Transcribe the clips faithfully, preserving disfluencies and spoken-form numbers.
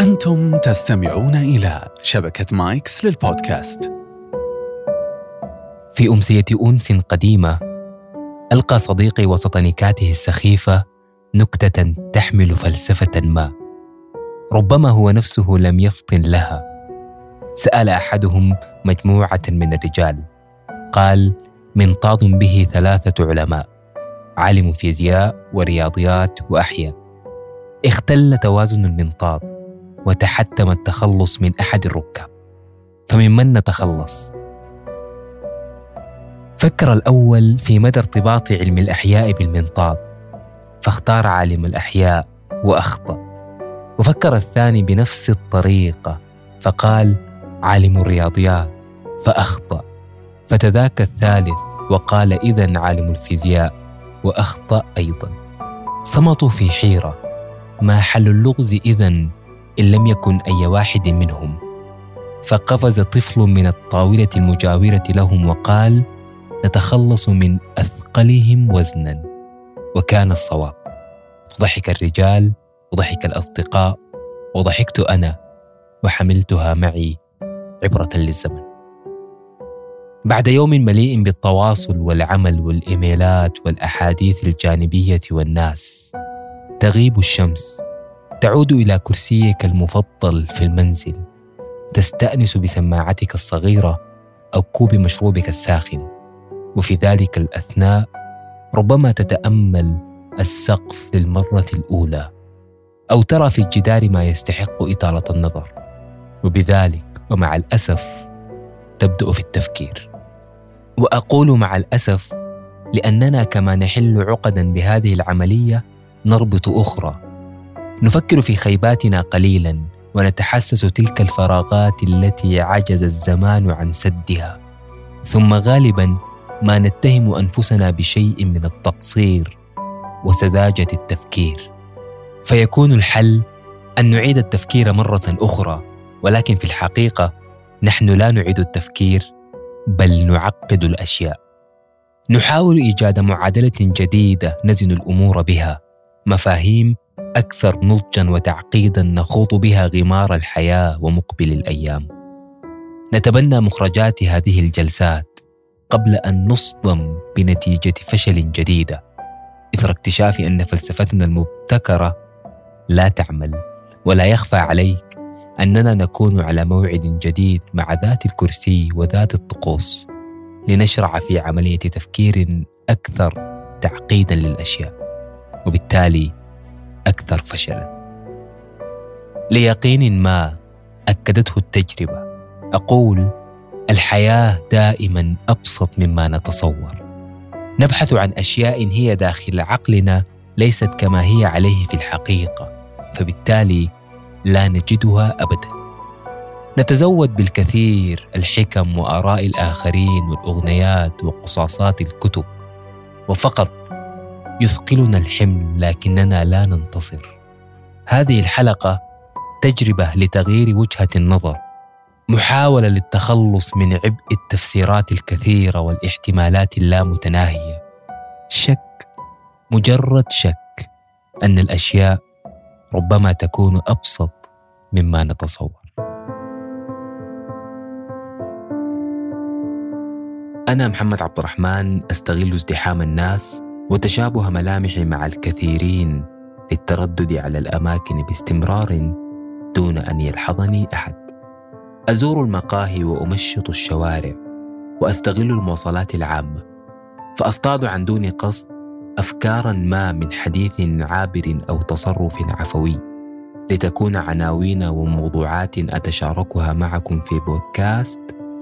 أنتم تستمعون إلى شبكة مايكس للبودكاست. في أمسية أنس قديمة ألقى صديقي وسط نكاته السخيفة نكتة تحمل فلسفة ما ربما هو نفسه لم يفطن لها. سأل أحدهم مجموعة من الرجال، قال: منطاد به ثلاثة علماء، عالم فيزياء ورياضيات وأحياء. اختل توازن المنطاد وتحتم التخلص من أحد الركاب، فممن نتخلص؟ فكر الأول في مدى ارتباط علم الأحياء بالمنطاد، فاختار عالم الأحياء وأخطأ. وفكر الثاني بنفس الطريقة، فقال عالم الرياضيات فأخطأ. فتذاك الثالث وقال إذن عالم الفيزياء، وأخطأ أيضا. صمتوا في حيرة، ما حل اللغز إذن إن لم يكن أي واحد منهم؟ فقفز طفل من الطاولة المجاورة لهم وقال: نتخلص من أثقلهم وزنا، وكان الصواب. فضحك الرجال وضحك الأصدقاء وضحكت أنا، وحملتها معي عبرة للزمن. بعد يوم مليء بالتواصل والعمل والإيميلات والأحاديث الجانبية والناس، تغيب الشمس، تعود إلى كرسيك المفضل في المنزل، تستأنس بسماعتك الصغيرة أو كوب مشروبك الساخن، وفي ذلك الأثناء ربما تتأمل السقف للمرة الأولى، أو ترى في الجدار ما يستحق إطالة النظر، وبذلك ومع الأسف تبدأ في التفكير. وأقول مع الأسف لأننا كما نحل عقداً بهذه العملية نربط أخرى، نفكر في خيباتنا قليلاً ونتحسس تلك الفراغات التي عجز الزمان عن سدها، ثم غالباً ما نتهم أنفسنا بشيء من التقصير وسذاجة التفكير، فيكون الحل أن نعيد التفكير مرة أخرى. ولكن في الحقيقة نحن لا نعيد التفكير، بل نعقد الأشياء، نحاول إيجاد معادلة جديدة نزن الأمور بها، مفاهيم أكثر نضجاً وتعقيداً نخوض بها غمار الحياة ومقبل الأيام. نتبنى مخرجات هذه الجلسات قبل أن نصدم بنتيجة فشل جديدة، إثر اكتشاف أن فلسفتنا المبتكرة لا تعمل. ولا يخفى عليك أننا نكون على موعد جديد مع ذات الكرسي وذات الطقوس لنشرع في عملية تفكير أكثر تعقيداً للأشياء، وبالتالي أكثر فشلاً. ليقين ما أكدته التجربة، أقول: الحياة دائماً أبسط مما نتصور. نبحث عن أشياء هي داخل عقلنا ليست كما هي عليه في الحقيقة، فبالتالي لا نجدها أبدا. نتزود بالكثير، الحكم وآراء الآخرين والأغنيات وقصاصات الكتب، وفقط يثقلنا الحمل لكننا لا ننتصر. هذه الحلقة تجربة لتغيير وجهة النظر، محاولة للتخلص من عبء التفسيرات الكثيرة والاحتمالات اللامتناهية. شك، مجرد شك أن الأشياء ربما تكون أبسط مما نتصور. أنا محمد عبد الرحمن، أستغل ازدحام الناس وتشابه ملامحي مع الكثيرين للتردد على الأماكن باستمرار دون أن يلحظني أحد. أزور المقاهي وأمشط الشوارع وأستغل المواصلات العامة، فأصطاد عن دون قصد أفكاراً ما من حديث عابر أو تصرف عفوي لتكون عناوين وموضوعات أتشاركها معكم في بودكاست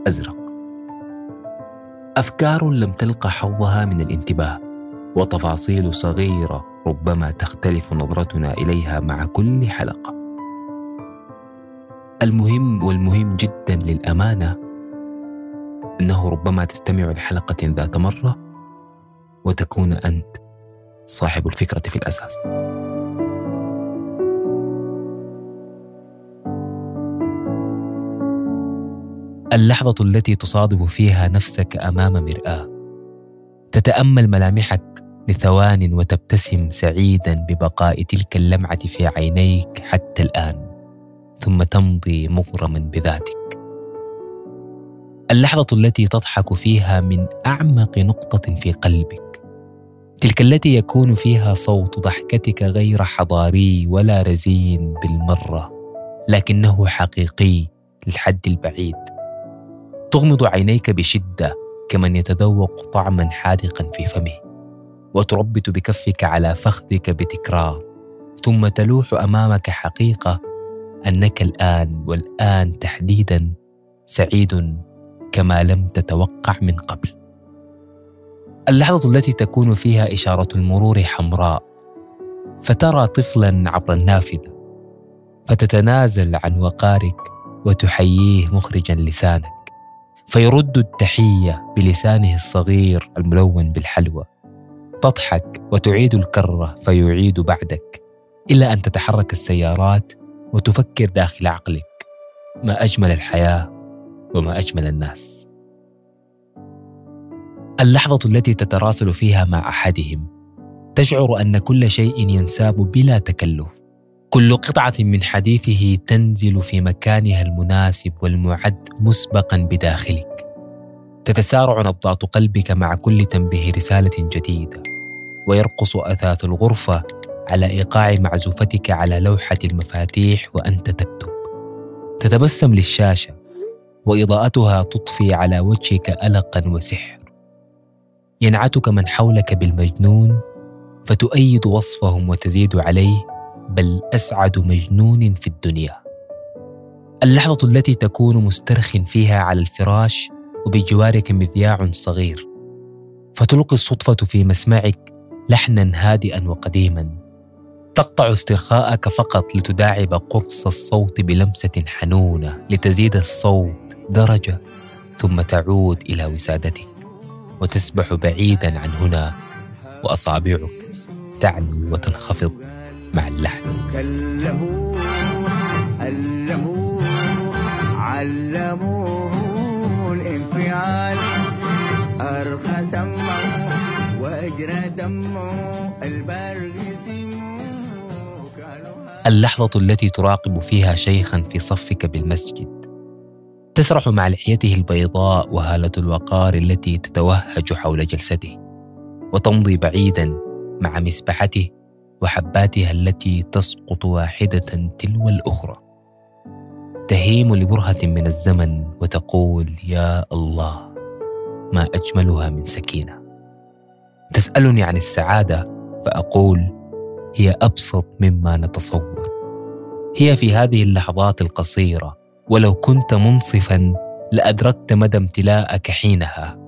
أزرق. أفكار لم تلق حظها من الانتباه، وتفاصيل صغيرة ربما تختلف نظرتنا إليها مع كل حلقة. المهم والمهم جداً للأمانة أنه ربما تستمع لحلقة ذات مرة وتكون أنت صاحب الفكرة في الأساس. اللحظة التي تصادف فيها نفسك أمام مرآة، تتأمل ملامحك لثوان وتبتسم سعيدا ببقاء تلك اللمعة في عينيك حتى الآن، ثم تمضي مغرما بذاتك. اللحظة التي تضحك فيها من أعمق نقطة في قلبك، تلك التي يكون فيها صوت ضحكتك غير حضاري ولا رزين بالمرة، لكنه حقيقي للحد البعيد. تغمض عينيك بشدة كمن يتذوق طعما حادقا في فمه، وتربط بكفك على فخذك بتكرار، ثم تلوح أمامك حقيقة أنك الآن والآن تحديدا سعيد كما لم تتوقع من قبل. اللحظة التي تكون فيها إشارة المرور حمراء، فترى طفلا عبر النافذة، فتتنازل عن وقارك وتحييه مخرجا لسانك، فيرد التحية بلسانه الصغير الملون بالحلوى. تضحك وتعيد الكرة فيعيد بعدك، إلا أن تتحرك السيارات وتفكر داخل عقلك: ما أجمل الحياة وما أجمل الناس. اللحظة التي تتراسل فيها مع أحدهم، تشعر أن كل شيء ينساب بلا تكلف، كل قطعة من حديثه تنزل في مكانها المناسب والمعد مسبقا بداخلك. تتسارع نبضات قلبك مع كل تنبيه رسالة جديدة، ويرقص أثاث الغرفة على إيقاع معزوفتك على لوحة المفاتيح وأنت تكتب. تتبسم للشاشة وإضاءتها تطفي على وجهك ألقا وسحر. ينعتك من حولك بالمجنون، فتؤيد وصفهم وتزيد عليه: بل أسعد مجنون في الدنيا. اللحظة التي تكون مسترخٍ فيها على الفراش وبجوارك مذياع صغير، فتلقي الصدفة في مسمعك لحناً هادئاً وقديماً، تقطع استرخاءك فقط لتداعب قرص الصوت بلمسة حنونة لتزيد الصوت درجة، ثم تعود إلى وسادتك وتسبح بعيداً عن هنا، وأصابعك تعلو وتنخفض مع اللحن. كلموه علموه علموه الانفعال، أرخى سمه وأجرى دمه، البرق سمه. اللحظة التي تراقب فيها شيخا في صفك بالمسجد، تسرح مع لحيته البيضاء وهالة الوقار التي تتوهج حول جلسته، وتمضي بعيدا مع مسبحته وحباتها التي تسقط واحدة تلو الأخرى. تهيم لبرهة من الزمن وتقول: يا الله ما أجملها من سكينة. تسألني عن السعادة فأقول: هي أبسط مما نتصور. هي في هذه اللحظات القصيرة، ولو كنت منصفا لأدركت مدى امتلاءك حينها،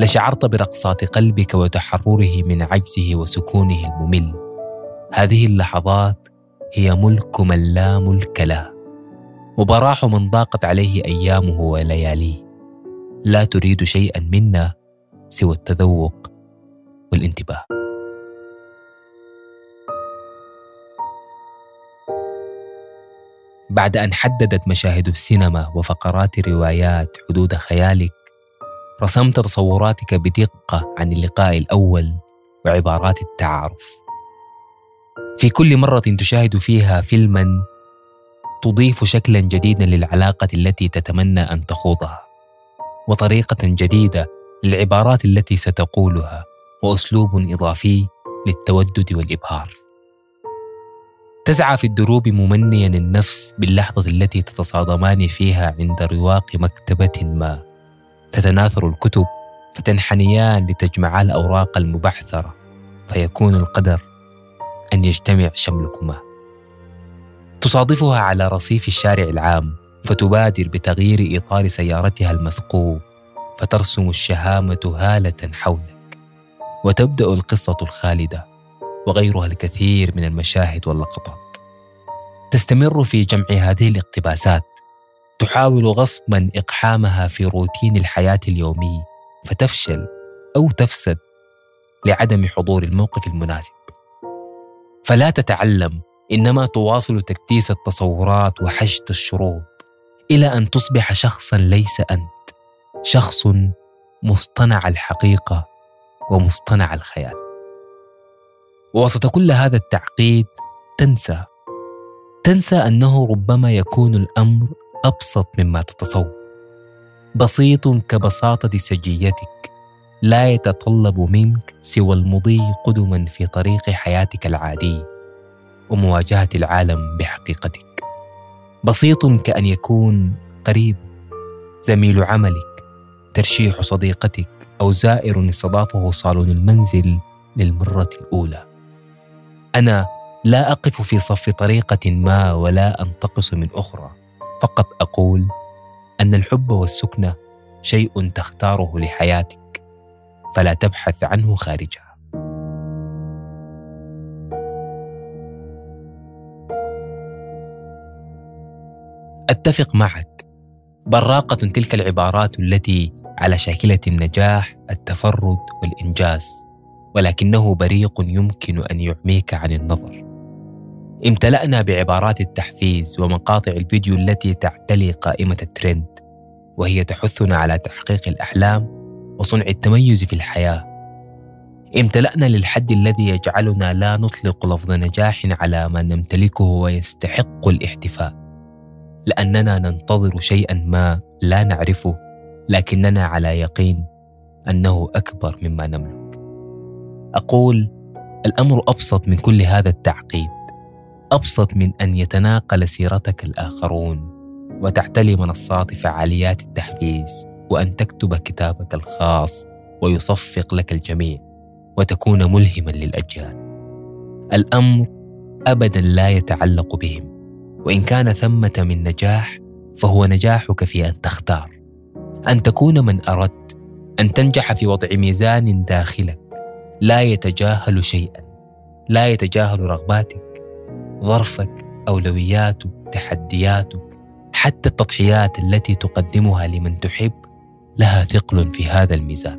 لشعرت برقصات قلبك وتحرره من عجزه وسكونه الممل. هذه اللحظات هي ملك من لا ملك له، وبراح من ضاقت عليه أيامه ولياليه. لا تريد شيئا منا سوى التذوق والانتباه. بعد أن حددت مشاهد السينما وفقرات الروايات حدود خيالك، رسمت تصوراتك بدقة عن اللقاء الأول وعبارات التعارف. في كل مرة تشاهد فيها فيلماً، تضيف شكلاً جديداً للعلاقة التي تتمنى أن تخوضها، وطريقة جديدة للعبارات التي ستقولها، وأسلوب إضافي للتودد والإبهار. تسعى في الدروب ممنياً النفس باللحظة التي تتصادمان فيها عند رواق مكتبة ما، تتناثر الكتب فتنحنيان لتجمعا الأوراق المبعثرة، فيكون القدر أن يجتمع شملكما. تصادفها على رصيف الشارع العام، فتبادر بتغيير إطار سيارتها المثقوب، فترسم الشهامة هالة حولك، وتبدأ القصة الخالدة، وغيرها الكثير من المشاهد واللقطات. تستمر في جمع هذه الاقتباسات، تحاول غصباً إقحامها في روتين الحياة اليومي، فتفشل أو تفسد لعدم حضور الموقف المناسب. فلا تتعلم، إنما تواصل تكتيس التصورات وحشد الشروط، إلى أن تصبح شخصاً ليس أنت، شخص مصطنع الحقيقة ومصطنع الخيال. ووسط كل هذا التعقيد تنسى، تنسى أنه ربما يكون الأمر أبسط مما تتصور، بسيط كبساطة سجيتك، لا يتطلب منك سوى المضي قدما في طريق حياتك العادية ومواجهة العالم بحقيقتك. بسيط كأن يكون قريب، زميل عملك، ترشيح صديقتك، أو زائر استضافه صالون المنزل للمرة الأولى. أنا لا أقف في صف طريقة ما ولا أنتقص من أخرى، فقط أقول أن الحب والسكنة شيء تختاره لحياتك، فلا تبحث عنه خارجها. أتفق معك. براقة تلك العبارات التي على شاكلة النجاح، التفرد والإنجاز، ولكنه بريق يمكن أن يعميك عن النظر. امتلأنا بعبارات التحفيز ومقاطع الفيديو التي تعتلي قائمة الترند، وهي تحثنا على تحقيق الأحلام وصنع التميز في الحياة. امتلأنا للحد الذي يجعلنا لا نطلق لفظ نجاح على ما نمتلكه ويستحق الاحتفاء، لأننا ننتظر شيئاً ما لا نعرفه، لكننا على يقين أنه أكبر مما نملك. أقول الأمر أبسط من كل هذا التعقيد، أبسط من أن يتناقل سيرتك الآخرون وتعتلي منصات فعاليات التحفيز، وأن تكتب كتابك الخاص ويصفق لك الجميع وتكون ملهماً للأجيال. الأمر أبداً لا يتعلق بهم، وإن كان ثمة من نجاح فهو نجاحك في أن تختار، أن تكون من أردت، أن تنجح في وضع ميزان داخلك لا يتجاهل شيئاً، لا يتجاهل رغباتك، ظرفك، أولوياتك، تحدياتك، حتى التضحيات التي تقدمها لمن تحب لها ثقل في هذا الميزان.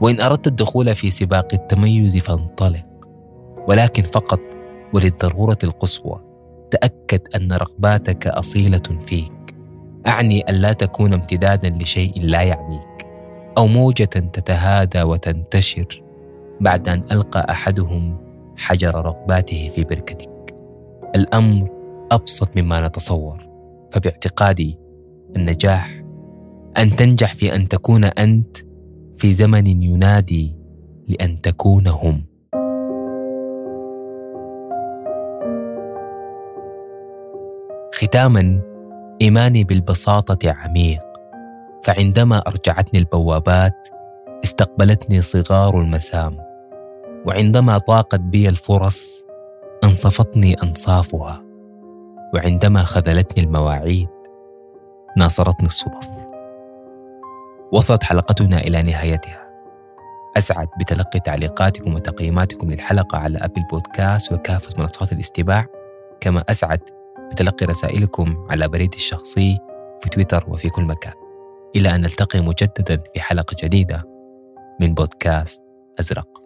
وإن أردت الدخول في سباق التميز فانطلق، ولكن فقط وللضرورة القصوى تأكد أن رغباتك أصيلة فيك، أعني أن لا تكون امتداداً لشيء لا يعنيك، أو موجة تتهادى وتنتشر بعد أن ألقى أحدهم حجر رغباته في بركتك. الأمر أبسط مما نتصور، فباعتقادي النجاح أن تنجح في أن تكون أنت في زمن ينادي لأن تكون هم. ختاماً، إيماني بالبساطة عميق، فعندما أرجعتني البوابات استقبلتني صغار المسام، وعندما ضاقت بي الفرص أنصفتني أنصافها، وعندما خذلتني المواعيد ناصرتني الصدف. وصلت حلقتنا إلى نهايتها. أسعد بتلقي تعليقاتكم وتقييماتكم للحلقة على أبل بودكاست وكافة منصات الاستماع، كما أسعد بتلقي رسائلكم على بريدي الشخصي في تويتر وفي كل مكان. إلى أن نلتقي مجدداً في حلقة جديدة من بودكاست أزرق.